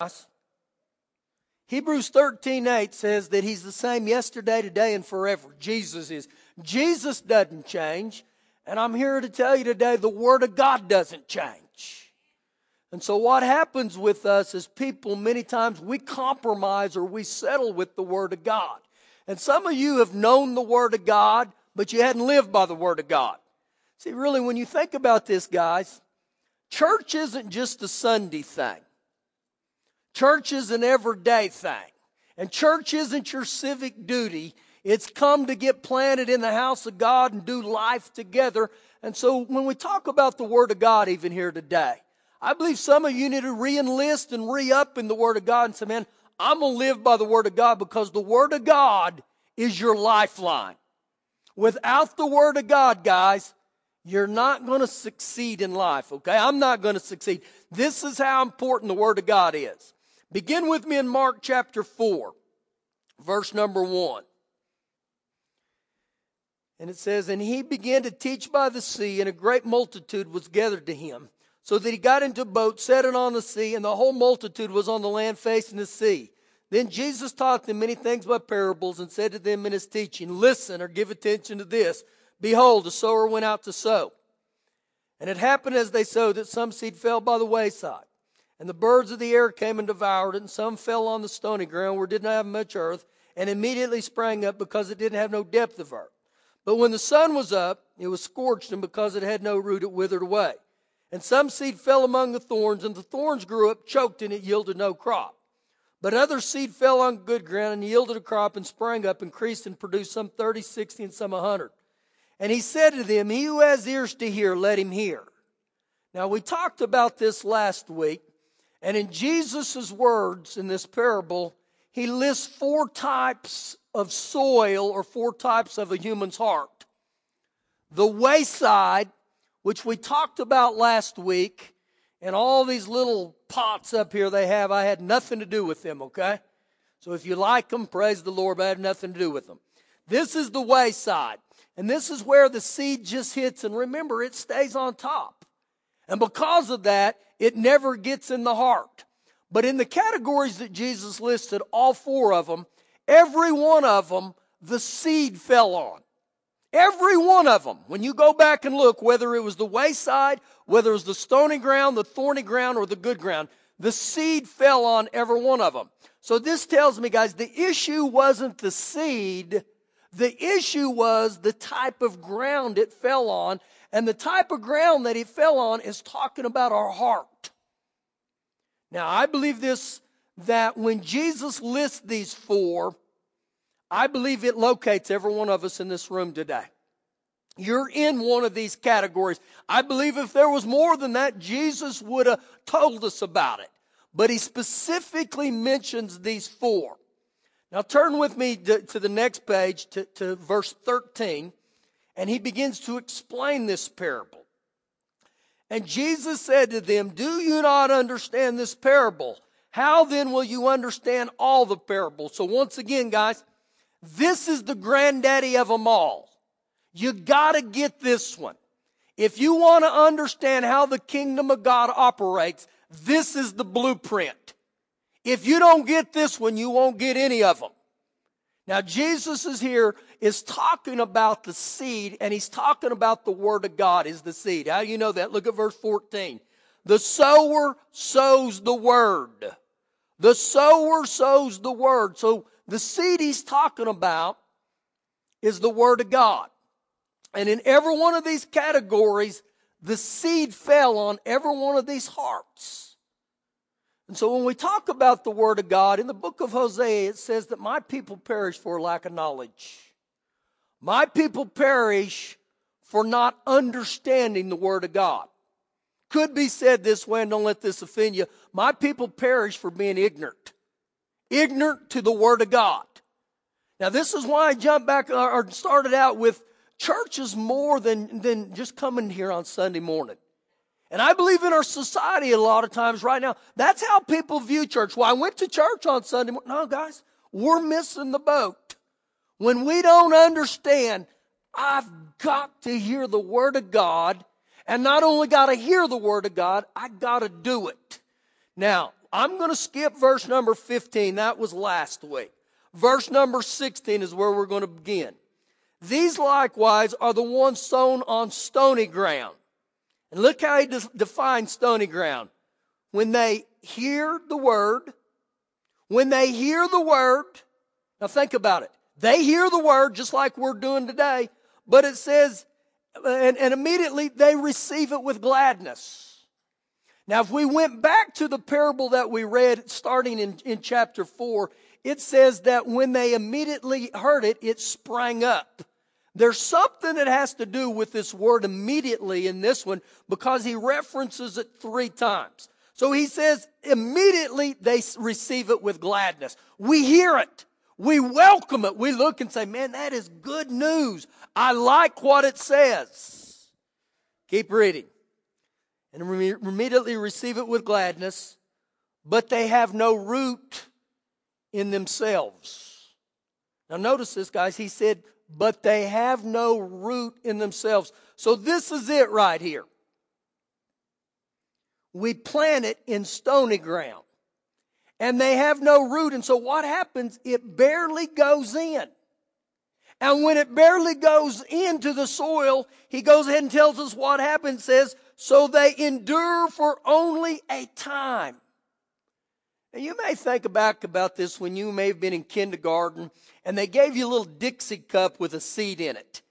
us. Hebrews 13:8 says that He's the same yesterday, today, and forever. Jesus is. Jesus doesn't change. And I'm here to tell you today, the Word of God doesn't change. And so what happens with us is people, many times we compromise or we settle with the Word of God. And some of you have known the Word of God, but you hadn't lived by the Word of God. See, really, when you think about this, guys, church isn't just a Sunday thing. Church is an everyday thing. And church isn't your civic duty. It's come to get planted in the house of God and do life together. And so when we talk about the Word of God even here today, I believe some of you need to re-enlist and re-up in the Word of God and say, man, I'm going to live by the Word of God, because the Word of God is your lifeline. Without the Word of God, guys, you're not going to succeed in life, okay? I'm not going to succeed. This is how important the Word of God is. Begin with me in Mark chapter 4, verse number 1. And it says, and He began to teach by the sea, and a great multitude was gathered to Him, so that He got into a boat, set it on the sea, and the whole multitude was on the land facing the sea. Then Jesus taught them many things by parables, and said to them in His teaching, listen, or give attention to this. Behold, the sower went out to sow. And it happened as they sowed that some seed fell by the wayside, and the birds of the air came and devoured it, and some fell on the stony ground where it did not have much earth, and immediately sprang up, because it didn't have no depth of earth. But when the sun was up, it was scorched, and because it had no root, it withered away. And some seed fell among the thorns, and the thorns grew up, choked, and it yielded no crop. But other seed fell on good ground, and yielded a crop, and sprang up, increased, and produced some 30, 60, and some 100. And He said to them, he who has ears to hear, let him hear. Now, we talked about this last week, and in Jesus' words in this parable, He lists four types of soil, or four types of a human's heart. The wayside, which we talked about last week, and all these little pots up here they have, I had nothing to do with them, okay? So if you like them, praise the Lord, but I had nothing to do with them. This is the wayside, and this is where the seed just hits, and remember, it stays on top. And because of that, it never gets in the heart. But in the categories that Jesus listed, all four of them, every one of them, the seed fell on. Every one of them. When you go back and look, whether it was the wayside, whether it was the stony ground, the thorny ground, or the good ground, the seed fell on every one of them. So this tells me, guys, the issue wasn't the seed. The issue was the type of ground it fell on. And the type of ground that it fell on is talking about our heart. Now, I believe this, that when Jesus lists these four, I believe it locates every one of us in this room today. You're in one of these categories. I believe if there was more than that, Jesus would have told us about it. But He specifically mentions these four. Now turn with me to the next page, to verse 13, and He begins to explain this parable. And Jesus said to them, do you not understand this parable? How then will you understand all the parables? So once again, guys, this is the granddaddy of them all. You got to get this one. If you want to understand how the kingdom of God operates, this is the blueprint. If you don't get this one, you won't get any of them. Now, Jesus is here, is talking about the seed, and He's talking about the Word of God is the seed. How do you know that? Look at verse 14. The sower sows the Word. The sower sows the Word. So the seed He's talking about is the Word of God. And in every one of these categories, the seed fell on every one of these hearts. And so when we talk about the Word of God, in the book of Hosea, it says that my people perish for lack of knowledge. My people perish for not understanding the Word of God. Could be said this way, and don't let this offend you. My people perish for being ignorant. Ignorant to the Word of God. Now this is why I jumped back or started out with church is more than just coming here on Sunday morning. And I believe in our society a lot of times right now, that's how people view church. Well, I went to church on Sunday morning. No, guys, we're missing the boat. When we don't understand, I've got to hear the Word of God. And not only got to hear the Word of God, I got to do it. Now, I'm going to skip verse number 15. That was last week. Verse number 16 is where we're going to begin. These likewise are the ones sown on stony ground. And look how he defines stony ground. When they hear the word, when they hear the word, now think about it. They hear the word just like we're doing today, but it says, and immediately they receive it with gladness. Now, if we went back to the parable that we read starting in chapter 4, it says that when they immediately heard it, it sprang up. There's something that has to do with this word immediately in this one because he references it 3 times. So he says, immediately they receive it with gladness. We hear it. We welcome it. We look and say, man, that is good news. I like what it says. Keep reading. And we immediately receive it with gladness, but they have no root in themselves. Now notice this, guys. He said, but they have no root in themselves. So this is it right here. We plant it in stony ground. And they have no root. And so what happens? It barely goes in. And when it barely goes into the soil, he goes ahead and tells us what happened. Says, so they endure for only a time. And you may think back about this when you may have been in kindergarten and they gave you a little Dixie cup with a seed in it.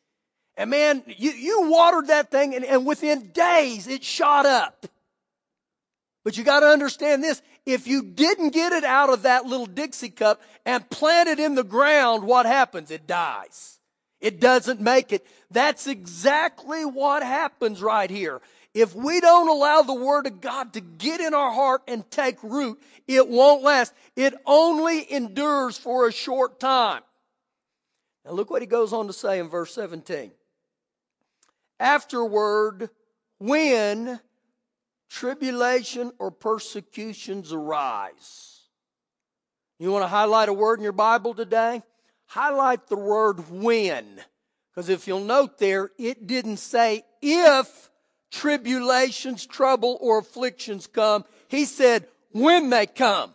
And man, you watered that thing and within days it shot up. But you got to understand this. If you didn't get it out of that little Dixie cup and plant it in the ground, what happens? It dies. It doesn't make it. That's exactly what happens right here. If we don't allow the Word of God to get in our heart and take root, it won't last. It only endures for a short time. Now look what he goes on to say in verse 17. Afterward, when tribulation or persecutions arise. You want to highlight a word in your Bible today? Highlight the word when. Because if you'll note there, it didn't say if tribulations, trouble, or afflictions come. He said when they come.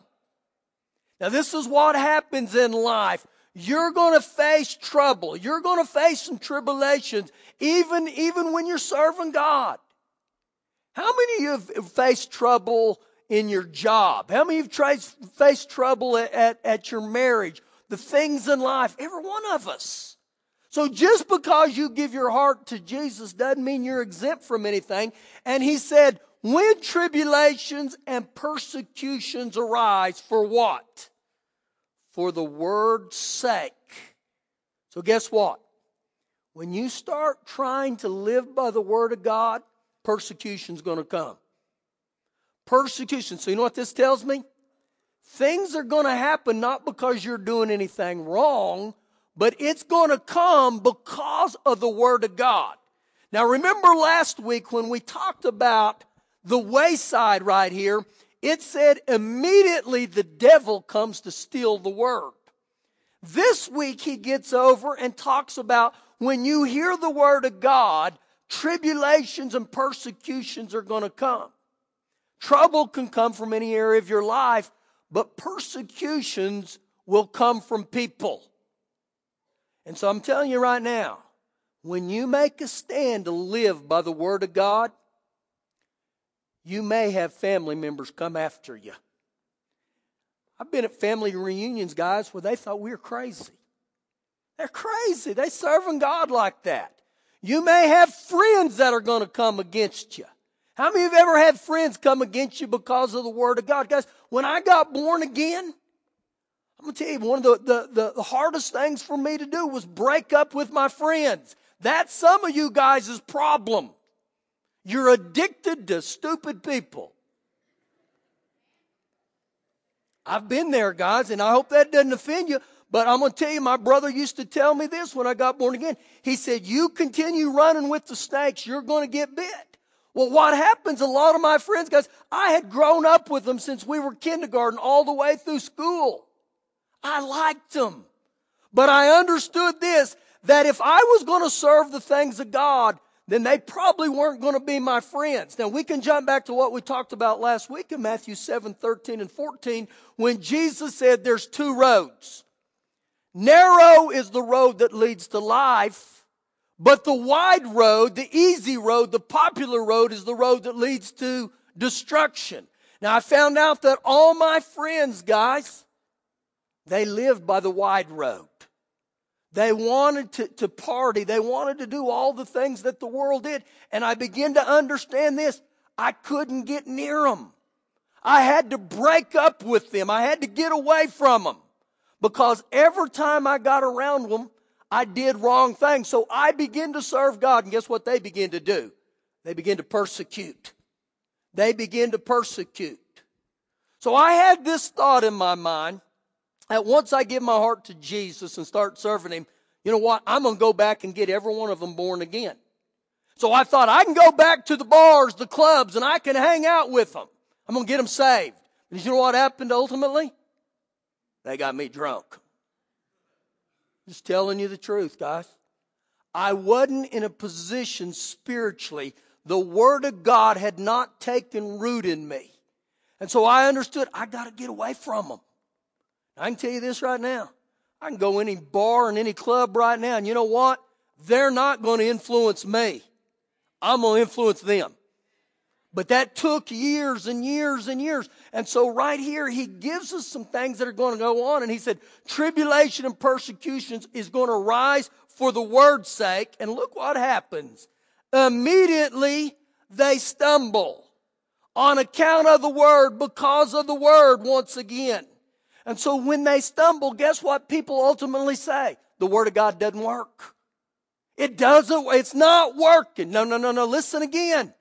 Now this is what happens in life. You're going to face trouble. You're going to face some tribulations, even when you're serving God. How many of you have faced trouble in your job? How many of you have faced trouble at your marriage? The things in life, every one of us. So just because you give your heart to Jesus doesn't mean you're exempt from anything. And he said, when tribulations and persecutions arise, for what? For the word's sake. So guess what? When you start trying to live by the word of God, persecution's going to come. Persecution. So you know what this tells me? Things are going to happen not because you're doing anything wrong, but it's going to come because of the Word of God. Now remember last week when we talked about the wayside right here, it said immediately the devil comes to steal the Word. This week he gets over and talks about when you hear the Word of God, tribulations and persecutions are going to come. Trouble can come from any area of your life, but persecutions will come from people. And so I'm telling you right now, when you make a stand to live by the Word of God, you may have family members come after you. I've been at family reunions, guys, where they thought we were crazy. They're crazy. They're serving God like that. You may have friends that are going to come against you. How many of you have ever had friends come against you because of the Word of God? Guys, when I got born again, I'm going to tell you, one of the hardest things for me to do was break up with my friends. That's some of you guys' problem. You're addicted to stupid people. I've been there, guys, and I hope that doesn't offend you. But I'm going to tell you, my brother used to tell me this when I got born again. He said, you continue running with the snakes, you're going to get bit. Well, what happens, a lot of my friends, guys, I had grown up with them since we were kindergarten all the way through school. I liked them. But I understood this, that if I was going to serve the things of God, then they probably weren't going to be my friends. Now, we can jump back to what we talked about last week in Matthew 7, 13, and 14, when Jesus said there's two roads. Narrow is the road that leads to life, but the wide road, the easy road, the popular road is the road that leads to destruction. Now, I found out that all my friends, guys, they lived by the wide road. They wanted to party. They wanted to do all the things that the world did. And I began to understand this. I couldn't get near them. I had to break up with them. I had to get away from them. Because every time I got around them, I did wrong things. So I began to serve God. And guess what they began to do? They began to persecute. They began to persecute. So I had this thought in my mind. That once I give my heart to Jesus and start serving Him, you know what? I'm going to go back and get every one of them born again. So I thought, I can go back to the bars, the clubs, and I can hang out with them. I'm going to get them saved. And you know what happened ultimately? They got me drunk. Just telling you the truth, guys. I wasn't in a position spiritually. The Word of God had not taken root in me. And so I understood, I got to get away from them. I can tell you this right now. I can go any bar and any club right now, and you know what? They're not going to influence me. I'm going to influence them. But that took years and years and years. And so right here, He gives us some things that are going to go on. And He said, tribulation and persecutions is going to rise for the word's sake. And look what happens. Immediately they stumble on account of the word, because of the word once again. And so when they stumble, guess what people ultimately say? The Word of God doesn't work. It doesn't, it's not working. No. Listen again.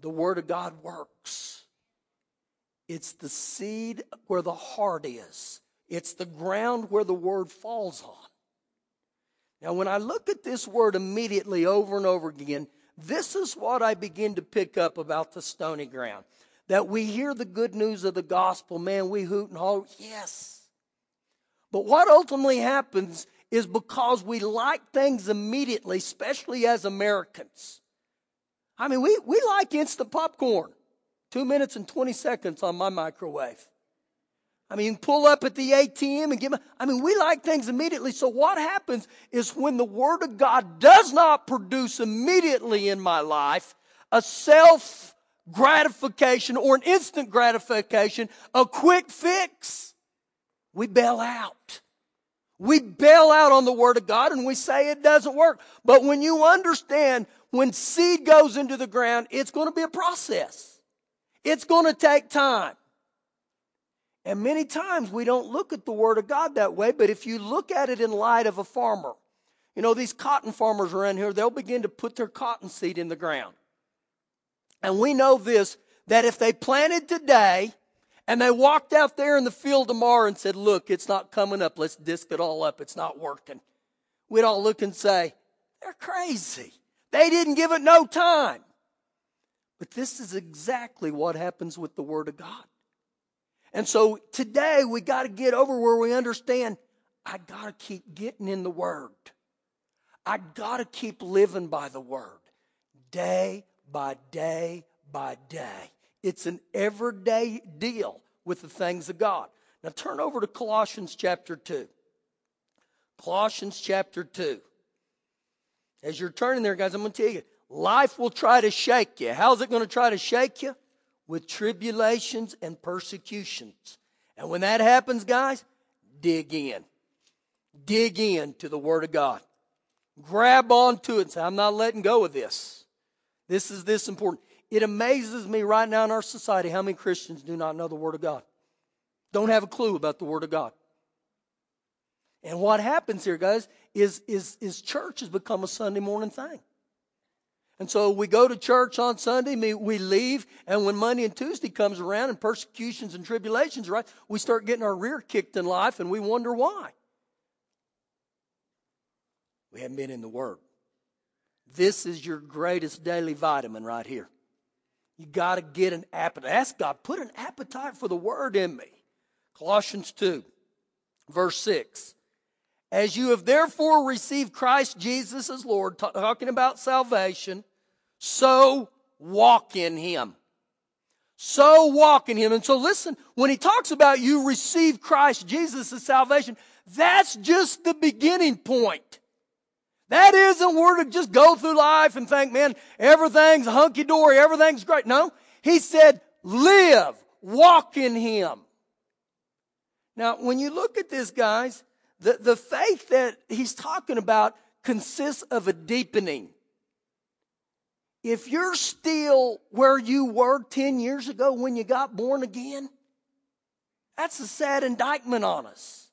The Word of God works. It's the seed where the heart is. It's the ground where the Word falls on. Now, when I look at this word immediately over and over again, this is what I begin to pick up about the stony ground. That we hear the good news of the gospel, man, we hoot and holler, yes. But what ultimately happens is because we like things immediately, especially as Americans. I mean, we like instant popcorn. 2 minutes and 20 seconds on my microwave. I mean, pull up at the ATM and give. I mean, we like things immediately. So what happens is when the Word of God does not produce immediately in my life, a self gratification or an instant gratification, a quick fix, we bail out. We bail out on the Word of God and we say it doesn't work. But when you understand, when seed goes into the ground, it's going to be a process. It's going to take time. And many times we don't look at the Word of God that way, but if you look at it in light of a farmer, you know, these cotton farmers around here, they'll begin to put their cotton seed in the ground. And we know this, that if they planted today and they walked out there in the field tomorrow and said, look, it's not coming up. Let's disc it all up. It's not working. We'd all look and say, they're crazy. They didn't give it no time. But this is exactly what happens with the Word of God. And so today we got to get over where we understand, I got to keep getting in the Word. I got to keep living by the Word day by day, by day. It's an everyday deal with the things of God. Now turn over to Colossians chapter 2. Colossians chapter 2. As you're turning there, guys, I'm going to tell you, life will try to shake you. How's it going to try to shake you? With tribulations and persecutions. And when that happens, guys, dig in. Dig in to the Word of God. Grab onto it and say, I'm not letting go of this. This is this important. It amazes me right now in our society how many Christians do not know the Word of God. Don't have a clue about the Word of God. And what happens here, guys, is church has become a Sunday morning thing. And so we go to church on Sunday, we leave, and when Monday and Tuesday comes around and persecutions and tribulations, right, we start getting our rear kicked in life and we wonder why. We haven't been in the Word. This is your greatest daily vitamin right here. You got to get an appetite. Ask God, put an appetite for the Word in me. Colossians 2, verse 6. As you have therefore received Christ Jesus as Lord, talking about salvation, so walk in Him. So walk in Him. And so listen, when he talks about you receive Christ Jesus as salvation, that's just the beginning point. That isn't we're to just go through life and think, man, everything's hunky-dory, everything's great. No, he said, live, walk in Him. Now, when you look at this, guys, the faith that he's talking about consists of a deepening. If you're still where you were 10 years ago when you got born again, that's a sad indictment on us.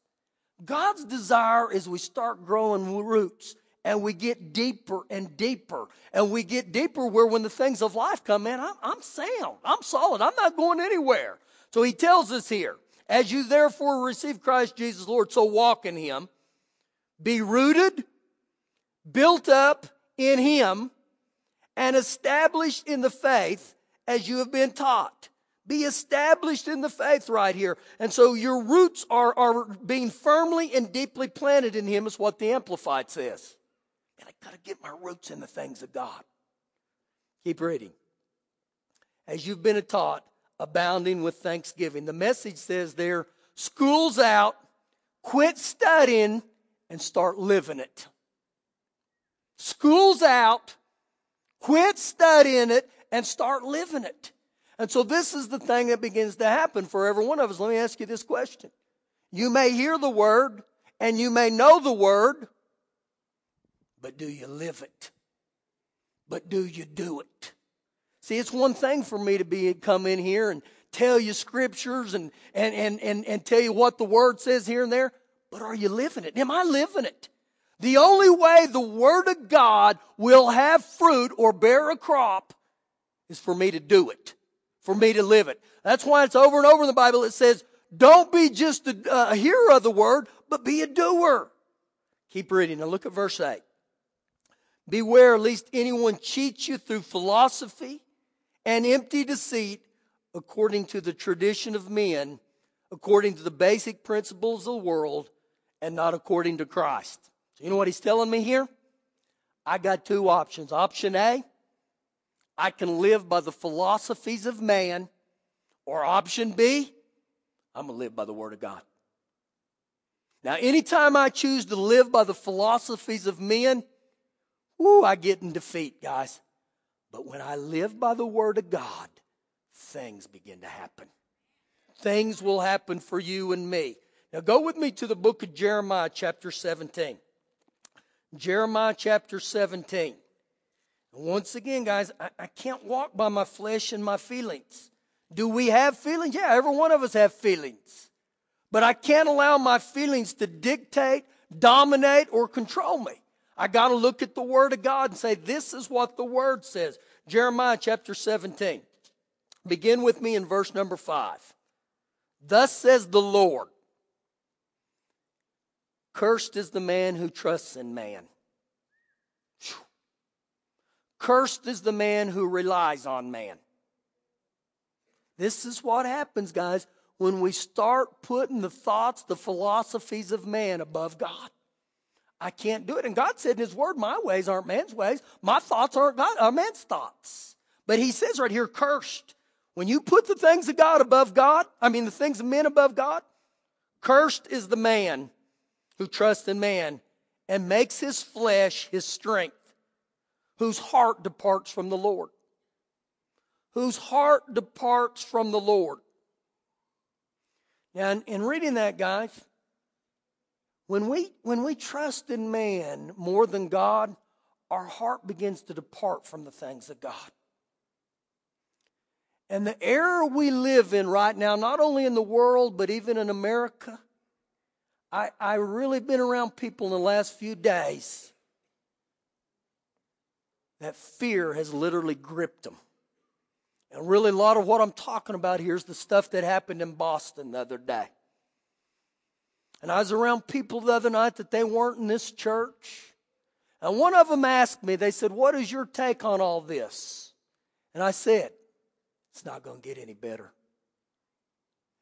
God's desire is we start growing roots and we get deeper and deeper. And we get deeper where when the things of life come, man, I'm sound. I'm solid. I'm not going anywhere. So he tells us here, as you therefore receive Christ Jesus Lord, so walk in Him. Be rooted, built up in Him, and established in the faith as you have been taught. Be established in the faith right here. And so your roots are being firmly and deeply planted in Him is what the Amplified says. And I got to get my roots in the things of God. Keep reading. As you've been taught, abounding with thanksgiving. The Message says there, school's out, quit studying, and start living it. School's out. Quit studying it and start living it. And so this is the thing that begins to happen for every one of us. Let me ask you this question. You may hear the Word and you may know the Word, but do you live it? But do you do it? See, it's one thing for me to come in here and tell you scriptures and tell you what the Word says here and there, but are you living it? Am I living it? The only way the Word of God will have fruit or bear a crop is for me to do it, for me to live it. That's why it's over and over in the Bible it says, don't be just a hearer of the Word, but be a doer. Keep reading. Now look at verse 8. Beware lest anyone cheat you through philosophy and empty deceit according to the tradition of men, according to the basic principles of the world, and not according to Christ. You know what he's telling me here? I got two options. Option A, I can live by the philosophies of man. Or option B, I'm going to live by the Word of God. Now, anytime I choose to live by the philosophies of men, I get in defeat, guys. But when I live by the Word of God, things begin to happen. Things will happen for you and me. Now, go with me to the book of Jeremiah, chapter 17. Jeremiah chapter 17. Once again, guys, I can't walk by my flesh and my feelings. Do we have feelings? Yeah, every one of us have feelings. But I can't allow my feelings to dictate, dominate, or control me. I got to look at the Word of God and say, this is what the Word says. Jeremiah chapter 17. Begin with me in verse number 5. Thus says the Lord. Cursed is the man who trusts in man. Cursed is the man who relies on man. This is what happens, guys, when we start putting the thoughts, the philosophies of man above God. I can't do it. And God said in His Word, my ways aren't man's ways. My thoughts aren't man's thoughts. But He says right here, cursed. When you put the things of God above God, the things of men above God, cursed is the man who trusts in man and makes his flesh his strength, whose heart departs from the Lord. Whose heart departs from the Lord. Now, in reading that, guys, when we trust in man more than God, our heart begins to depart from the things of God. And the era we live in right now, not only in the world, but even in America, I really been around people in the last few days that fear has literally gripped them. And really a lot of what I'm talking about here is the stuff that happened in Boston the other day. And I was around people the other night that they weren't in this church. And one of them asked me, they said, what is your take on all this? And I said, it's not going to get any better.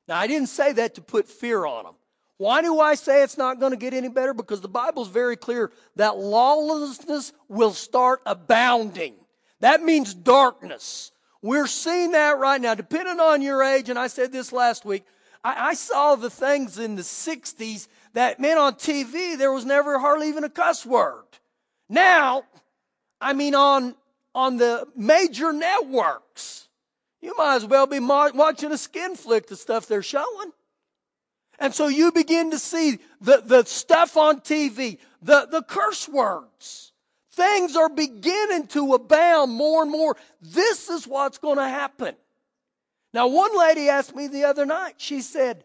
Now I didn't say that to put fear on them. Why do I say it's not going to get any better? Because the Bible's very clear that lawlessness will start abounding. That means darkness. We're seeing that right now. Depending on your age, and I said this last week, I saw the things in the 60s that, man, on TV, there was never hardly even a cuss word. Now, I mean, on the major networks, you might as well be watching a skin flick, the stuff they're showing. And so you begin to see the stuff on TV, the curse words. Things are beginning to abound more and more. This is what's going to happen. Now, one lady asked me the other night, she said,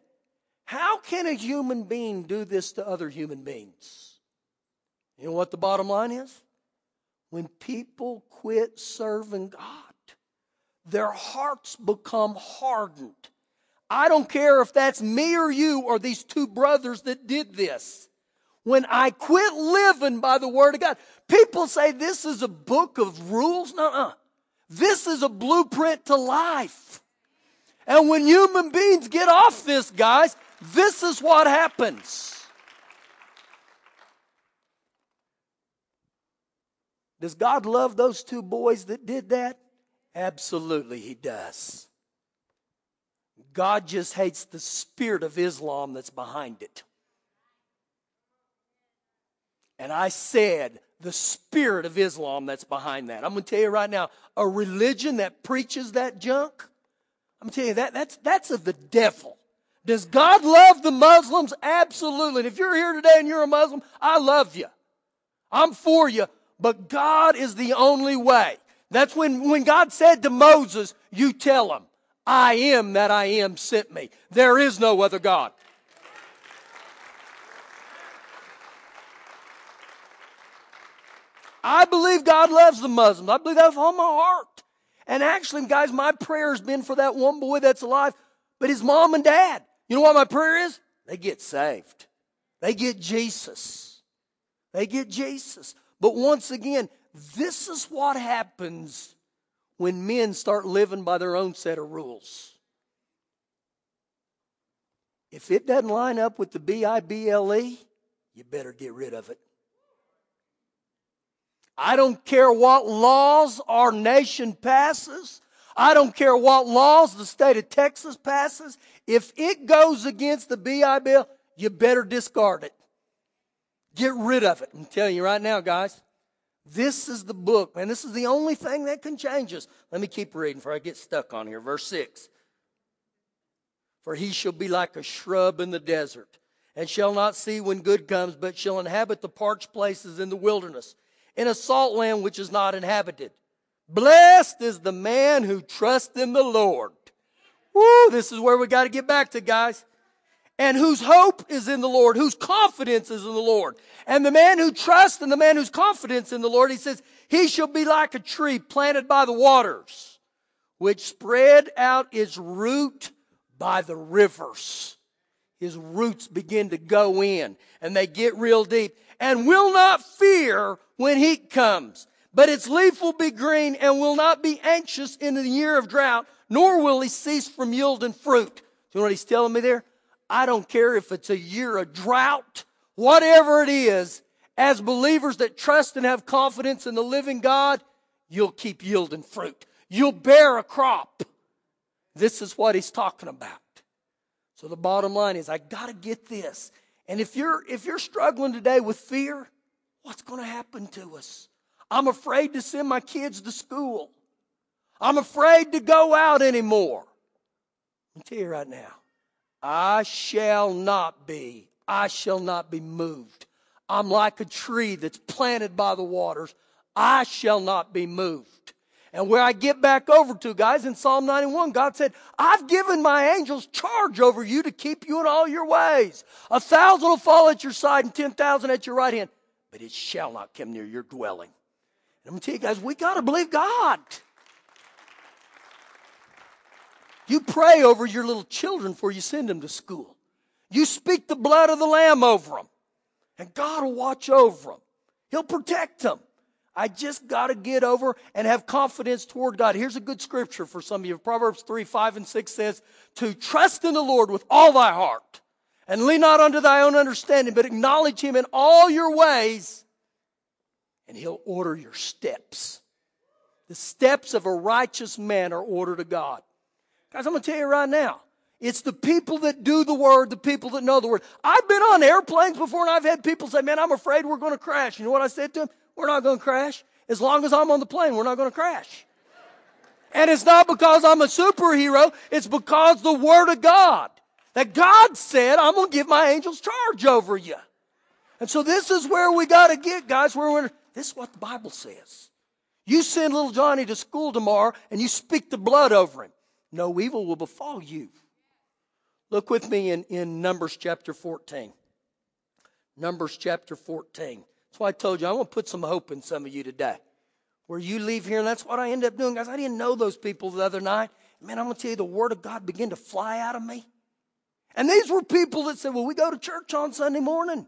how can a human being do this to other human beings? You know what the bottom line is? When people quit serving God, their hearts become hardened. I don't care if that's me or you or these two brothers that did this. When I quit living by the Word of God, people say this is a book of rules. No. This is a blueprint to life. And when human beings get off this, guys, this is what happens. Does God love those two boys that did that? Absolutely He does. God just hates the spirit of Islam that's behind it. And I said, the spirit of Islam that's behind that. I'm going to tell you right now, a religion that preaches that junk, I'm telling you, that's of the devil. Does God love the Muslims? Absolutely. And if you're here today and you're a Muslim, I love you. I'm for you. But God is the only way. That's when God said to Moses, you tell him, I am that I am sent me. There is no other God. I believe God loves the Muslims. I believe that with all my heart. And actually, guys, my prayer has been for that one boy that's alive, but his mom and dad. You know what my prayer is? They get saved. They get Jesus. They get Jesus. But once again, this is what happens when men start living by their own set of rules. If it doesn't line up with the Bible, you better get rid of it. I don't care what laws our nation passes. I don't care what laws the state of Texas passes. If it goes against the Bible, you better discard it. Get rid of it. I'm telling you right now, guys. This is the book, man. This is the only thing that can change us. Let me keep reading before I get stuck on here. Verse 6. For he shall be like a shrub in the desert, and shall not see when good comes, but shall inhabit the parched places in the wilderness, in a salt land which is not inhabited. Blessed is the man who trusts in the Lord. Woo, this is where we got to get back to, guys. And whose hope is in the Lord, whose confidence is in the Lord. And the man who trusts and the man whose confidence in the Lord, he says, he shall be like a tree planted by the waters, which spread out its root by the rivers. His roots begin to go in, and they get real deep. And will not fear when heat comes. But its leaf will be green and will not be anxious in the year of drought, nor will he cease from yielding fruit. You know what he's telling me there? I don't care if it's a year of drought, whatever it is, as believers that trust and have confidence in the living God, you'll keep yielding fruit. You'll bear a crop. This is what he's talking about. So the bottom line is, I got to get this. And if you're struggling today with fear, what's going to happen to us? I'm afraid to send my kids to school. I'm afraid to go out anymore. I'm telling you right now, I shall not be moved. I'm like a tree that's planted by the waters. I shall not be moved. And where I get back over to, guys, in Psalm 91, God said, I've given my angels charge over you to keep you in all your ways. 1,000 will fall at your side and 10,000 at your right hand, but it shall not come near your dwelling. And I'm going to tell you guys, we got to believe God. You pray over your little children before you send them to school. You speak the blood of the Lamb over them, and God will watch over them. He'll protect them. I just got to get over and have confidence toward God. Here's a good scripture for some of you. Proverbs 3:5 and 6 says, to trust in the Lord with all thy heart. and lean not unto thy own understanding, but acknowledge him in all your ways, and he'll order your steps. The steps of a righteous man are ordered of God. Guys, I'm going to tell you right now, it's the people that do the word, the people that know the word. I've been on airplanes before, and I've had people say, man, I'm afraid we're going to crash. You know what I said to them? We're not going to crash. As long as I'm on the plane, we're not going to crash. And it's not because I'm a superhero. It's because the word of God. That God said, I'm going to give my angels charge over you. And so this is where we got to get, guys. This is what the Bible says. You send little Johnny to school tomorrow and you speak the blood over him. No evil will befall you. Look with me in Numbers chapter 14. Numbers chapter 14. That's why I told you, I'm going to put some hope in some of you today. Where you leave here, and that's what I end up doing. Guys, I didn't know those people the other night. Man, I'm going to tell you, the word of God began to fly out of me. And these were people that said, well, we go to church on Sunday morning.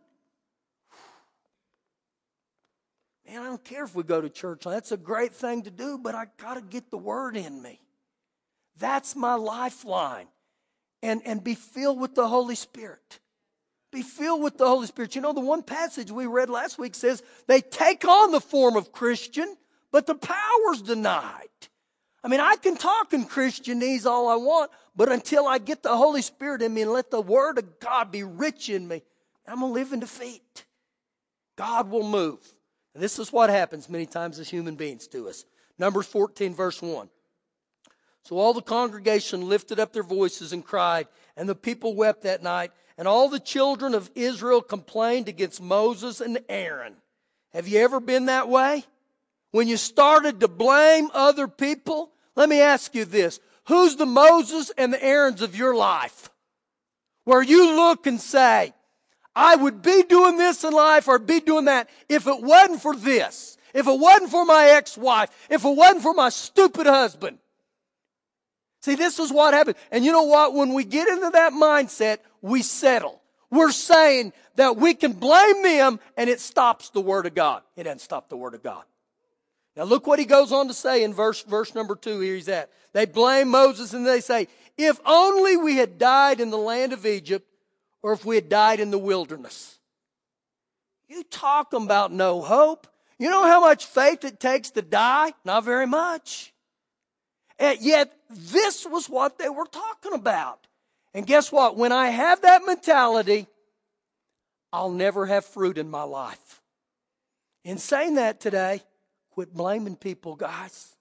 Man, I don't care if we go to church. That's a great thing to do, but I got to get the word in me. That's my lifeline. And be filled with the Holy Spirit. Be filled with the Holy Spirit. You know, the one passage we read last week says, they take on the form of Christian, but the power's denied. I mean, I can talk in Christianese all I want, but until I get the Holy Spirit in me and let the Word of God be rich in me, I'm going to live in defeat. God will move. And this is what happens many times as human beings to us. Numbers 14, verse 1. So all the congregation lifted up their voices and cried, and the people wept that night, and all the children of Israel complained against Moses and Aaron. Have you ever been that way? When you started to blame other people? Let me ask you this. Who's the Moses and the Aarons of your life? Where you look and say, I would be doing this in life or be doing that if it wasn't for this. If it wasn't for my ex-wife. If it wasn't for my stupid husband. See, this is what happens. And you know what? When we get into that mindset, we settle. We're saying that we can blame them and it stops the Word of God. It doesn't stop the Word of God. Now look what he goes on to say in verse number 2. Here he's at. They blame Moses and they say, if only we had died in the land of Egypt or if we had died in the wilderness. You talk about no hope. You know how much faith it takes to die? Not very much. And yet this was what they were talking about. And guess what? When I have that mentality, I'll never have fruit in my life. In saying that today, quit blaming people, guys.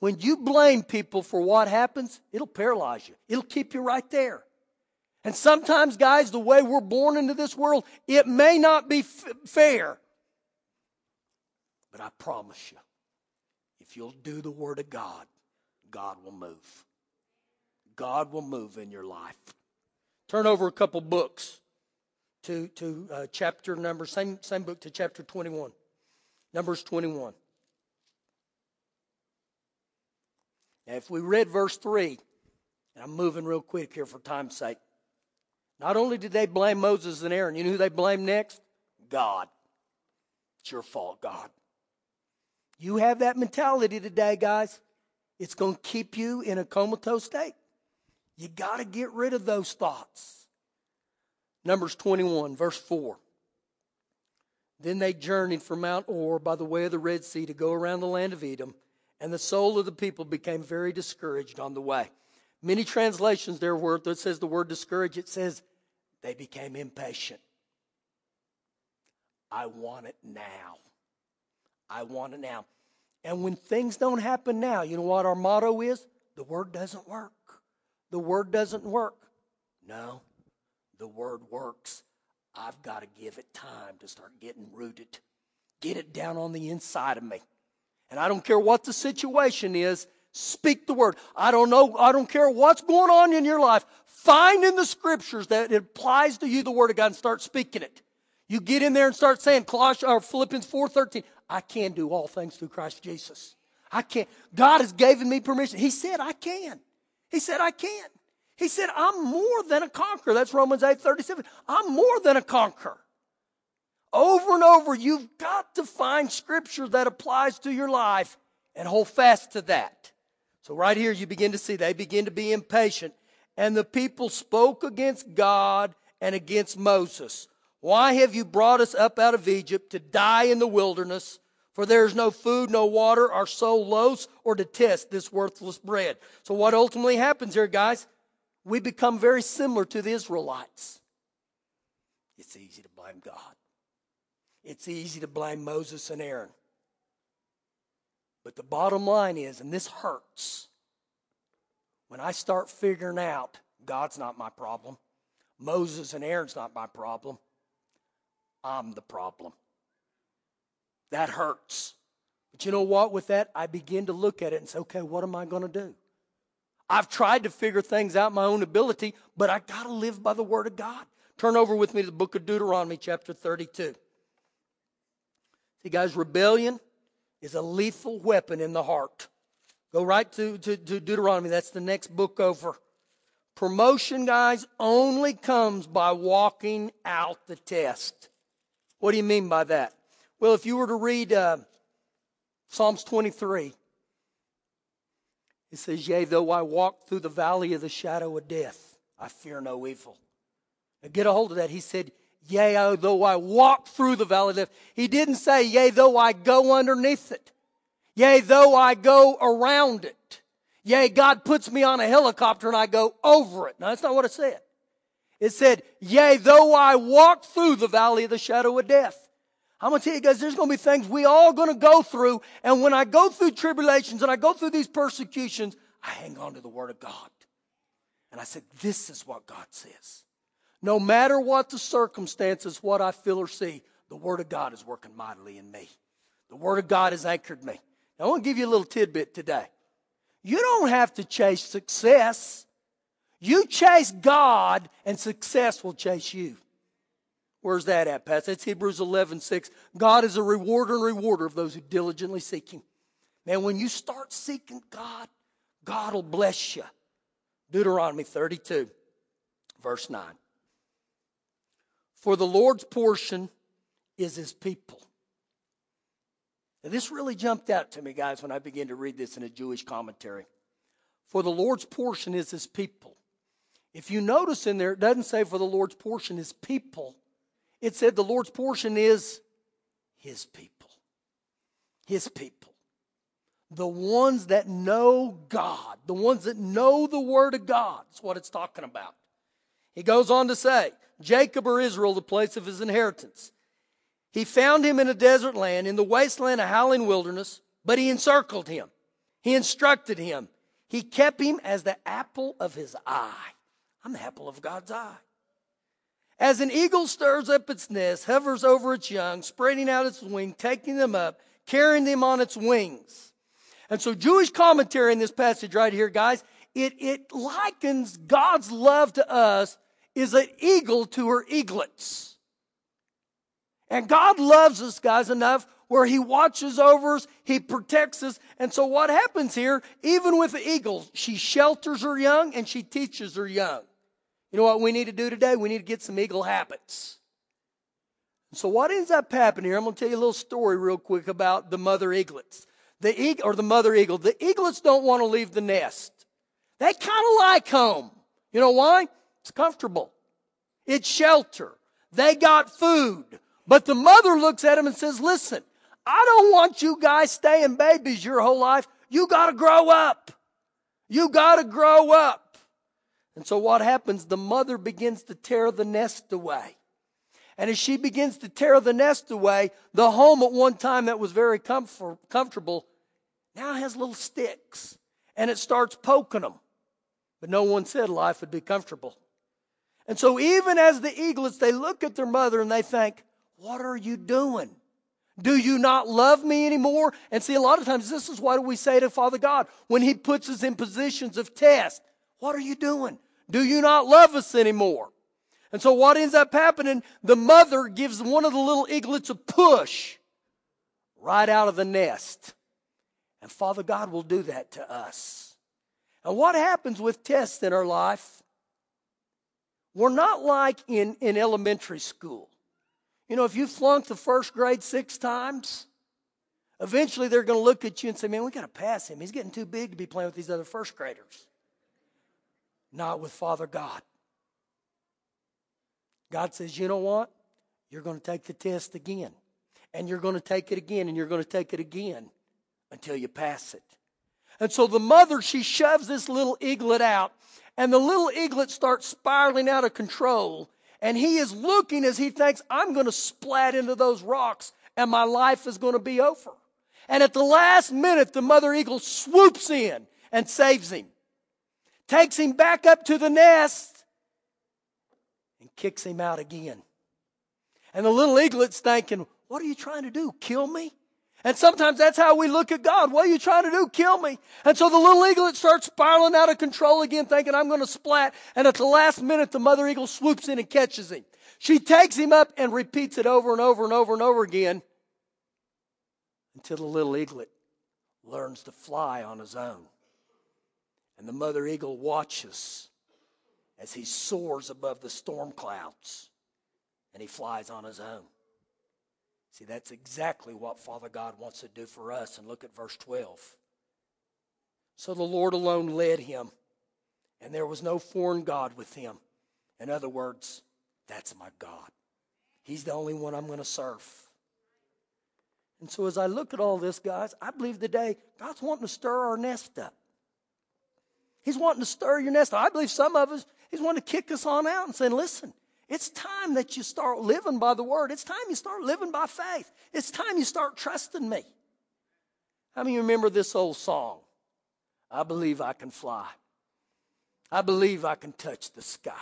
When you blame people for what happens, it'll paralyze you. It'll keep you right there. And sometimes, guys, the way we're born into this world, it may not be fair. But I promise you, if you'll do the Word of God, God will move. God will move in your life. Turn over a couple books to chapter number, same book to chapter 21. Numbers 21. Now, if we read verse 3, and I'm moving real quick here for time's sake. Not only did they blame Moses and Aaron, you know who they blamed next? God. It's your fault, God. You have that mentality today, guys. It's going to keep you in a comatose state. You got to get rid of those thoughts. Numbers 21, verse 4. Then they journeyed from Mount Or by the way of the Red Sea to go around the land of Edom, and the soul of the people became very discouraged on the way. Many translations there were that says the word discouraged. It says they became impatient. I want it now. I want it now. And when things don't happen now, you know what our motto is? The word doesn't work. The word doesn't work. No, the word works. I've got to give it time to start getting rooted. Get it down on the inside of me. And I don't care what the situation is. Speak the word. I don't know. I don't care what's going on in your life. Find in the scriptures that it applies to you the word of God and start speaking it. You get in there and start saying Philippians 4:13. I can do all things through Christ Jesus. I can. God has given me permission. He said I can. He said I can. He said, I'm more than a conqueror. That's Romans 8:37. I'm more than a conqueror. Over and over, you've got to find scripture that applies to your life and hold fast to that. So right here, you begin to see they begin to be impatient. and the people spoke against God and against Moses. Why have you brought us up out of Egypt to die in the wilderness? For there is no food, no water. Our soul loathes or detests this worthless bread. So what ultimately happens here, guys? We become very similar to the Israelites. It's easy to blame God. It's easy to blame Moses and Aaron. But the bottom line is, and this hurts, when I start figuring out God's not my problem, Moses and Aaron's not my problem, I'm the problem. That hurts. But you know what? With that, I begin to look at it and say, okay, what am I going to do? I've tried to figure things out my own ability, but I got to live by the Word of God. Turn over with me to the book of Deuteronomy, chapter 32. See, guys, rebellion is a lethal weapon in the heart. Go right to Deuteronomy. That's the next book over. Promotion, guys, only comes by walking out the test. What do you mean by that? Well, if you were to read Psalms 23, it says, yea, though I walk through the valley of the shadow of death, I fear no evil. Now get a hold of that. He said, yea, though I walk through the valley of death. He didn't say, yea, though I go underneath it. Yea, though I go around it. Yea, God puts me on a helicopter and I go over it. No, that's not what it said. It said, yea, though I walk through the valley of the shadow of death. I'm going to tell you guys, there's going to be things we all going to go through. And when I go through tribulations and I go through these persecutions, I hang on to the Word of God. And I said, this is what God says. No matter what the circumstances, what I feel or see, the Word of God is working mightily in me. The Word of God has anchored me. Now, I want to give you a little tidbit today. You don't have to chase success. You chase God and success will chase you. Where's that at, Pat? That's Hebrews 11:6. God is a rewarder and rewarder of those who diligently seek Him. Man, when you start seeking God, God will bless you. Deuteronomy 32, verse 9. For the Lord's portion is His people. Now, this really jumped out to me, guys, when I began to read this in a Jewish commentary. For the Lord's portion is His people. If you notice in there, it doesn't say for the Lord's portion is people. It said the Lord's portion is His people. His people. The ones that know God. The ones that know the Word of God. That's what it's talking about. He goes on to say, Jacob or Israel, the place of his inheritance. He found him in a desert land, in the wasteland, a howling wilderness, but he encircled him. He instructed him. He kept him as the apple of his eye. I'm the apple of God's eye. As an eagle stirs up its nest, hovers over its young, spreading out its wing, taking them up, carrying them on its wings. And so Jewish commentary in this passage right here, guys, it likens God's love to us is an eagle to her eaglets. And God loves us, guys, enough where He watches over us, He protects us. And so what happens here, even with the eagle, she shelters her young and she teaches her young. You know what we need to do today? We need to get some eagle habits. So what ends up happening here, I'm going to tell you a little story real quick about the mother eaglets. The mother eagle. The eaglets don't want to leave the nest. They kind of like home. You know why? It's comfortable. It's shelter. They got food. But the mother looks at them and says, listen, I don't want you guys staying babies your whole life. You got to grow up. You got to grow up. And so what happens, the mother begins to tear the nest away. And as she begins to tear the nest away, the home at one time that was very comfortable now has little sticks. And it starts poking them. But no one said life would be comfortable. And so even as the eaglets, they look at their mother and they think, what are you doing? Do you not love me anymore? And see, a lot of times this is what we say to Father God when He puts us in positions of test. What are you doing? Do you not love us anymore? And so what ends up happening, the mother gives one of the little eaglets a push right out of the nest. And Father God will do that to us. And what happens with tests in our life, we're not like in elementary school. You know, if you flunked the first grade 6 times, eventually they're going to look at you and say, man, we got to pass him. He's getting too big to be playing with these other first graders. not with Father God. God says, you know what? You're going to take the test again. And you're going to take it again. And you're going to take it again until you pass it. And so the mother, she shoves this little eaglet out. And the little eaglet starts spiraling out of control. And he is looking as he thinks, I'm going to splat into those rocks and my life is going to be over. And at the last minute, the mother eagle swoops in and saves him. Takes him back up to the nest and kicks him out again. And the little eaglet's thinking, what are you trying to do? Kill me? And sometimes that's how we look at God. What are you trying to do? Kill me. And so the little eaglet starts spiraling out of control again, thinking, I'm going to splat. And at the last minute, the mother eagle swoops in and catches him. She takes him up and repeats it over and over and over and over again until the little eaglet learns to fly on his own. And the mother eagle watches as he soars above the storm clouds and he flies on his own. See, that's exactly what Father God wants to do for us. And look at verse 12. So the Lord alone led him, and there was no foreign god with him. In other words, that's my God. He's the only one I'm going to serve. And so as I look at all this, guys, I believe today God's wanting to stir our nest up. He's wanting to stir your nest up. I believe some of us, he's wanting to kick us on out and saying, listen, it's time that you start living by the Word. It's time you start living by faith. It's time you start trusting me. How many of you remember this old song? I believe I can fly. I believe I can touch the sky.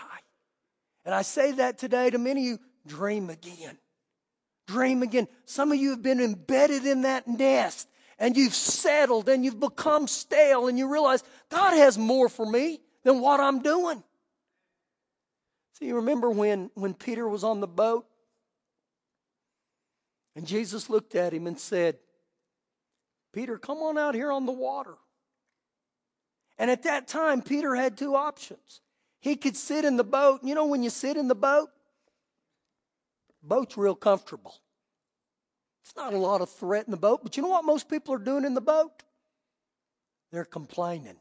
And I say that today to many of you, dream again. Dream again. Some of you have been embedded in that nest. And you've settled and you've become stale and you realize God has more for me than what I'm doing. See, you remember when Peter was on the boat and Jesus looked at him and said, Peter, come on out here on the water. And at that time, Peter had two options. He could sit in the boat. You know, when you sit in the boat, boat's real comfortable. It's not a lot of threat in the boat, but you know what most people are doing in the boat? They're complaining.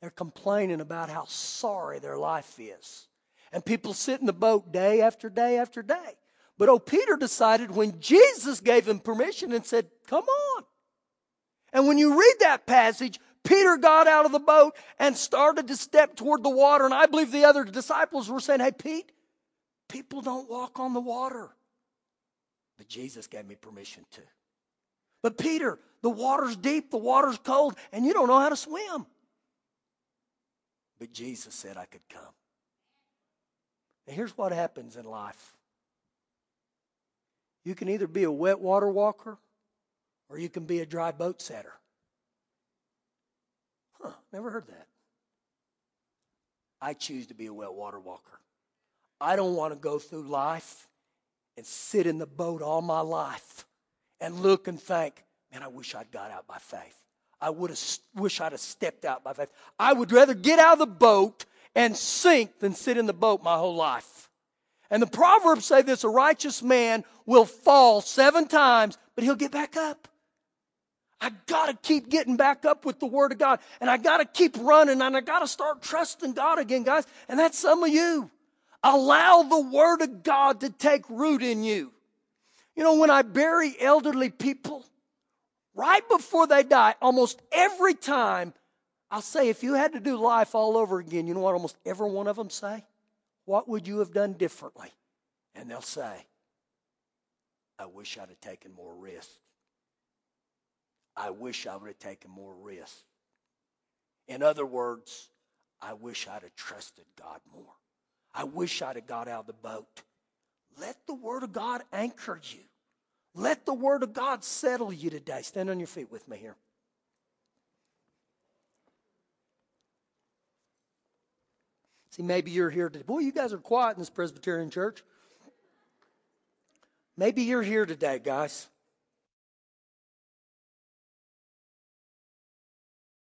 They're complaining about how sorry their life is. And people sit in the boat day after day after day. But Peter decided when Jesus gave him permission and said, come on. And when you read that passage, Peter got out of the boat and started to step toward the water. And I believe the other disciples were saying, hey, Pete, people don't walk on the water. But Jesus gave me permission to. But Peter, the water's deep, the water's cold, and you don't know how to swim. But Jesus said I could come. And here's what happens in life. You can either be a wet water walker or you can be a dry boat setter. Never heard that. I choose to be a wet water walker. I don't want to go through life and sit in the boat all my life and look and think, man, I wish I'd got out by faith. I would have wish I'd have stepped out by faith. I would rather get out of the boat and sink than sit in the boat my whole life. And the Proverbs say this, a righteous man will fall 7 times, but he'll get back up. I got to keep getting back up with the Word of God. And I got to keep running. And I got to start trusting God again, guys. And that's some of you. Allow the Word of God to take root in you. You know, when I bury elderly people, right before they die, almost every time, I'll say, if you had to do life all over again, you know what almost every one of them say? What would you have done differently? And they'll say, I wish I'd have taken more risk. I wish I would have taken more risk. In other words, I wish I'd have trusted God more. I wish I'd have got out of the boat. Let the Word of God anchor you. Let the Word of God settle you today. Stand on your feet with me here. See, maybe you're here today. Boy, you guys are quiet in this Presbyterian church. Maybe you're here today, guys.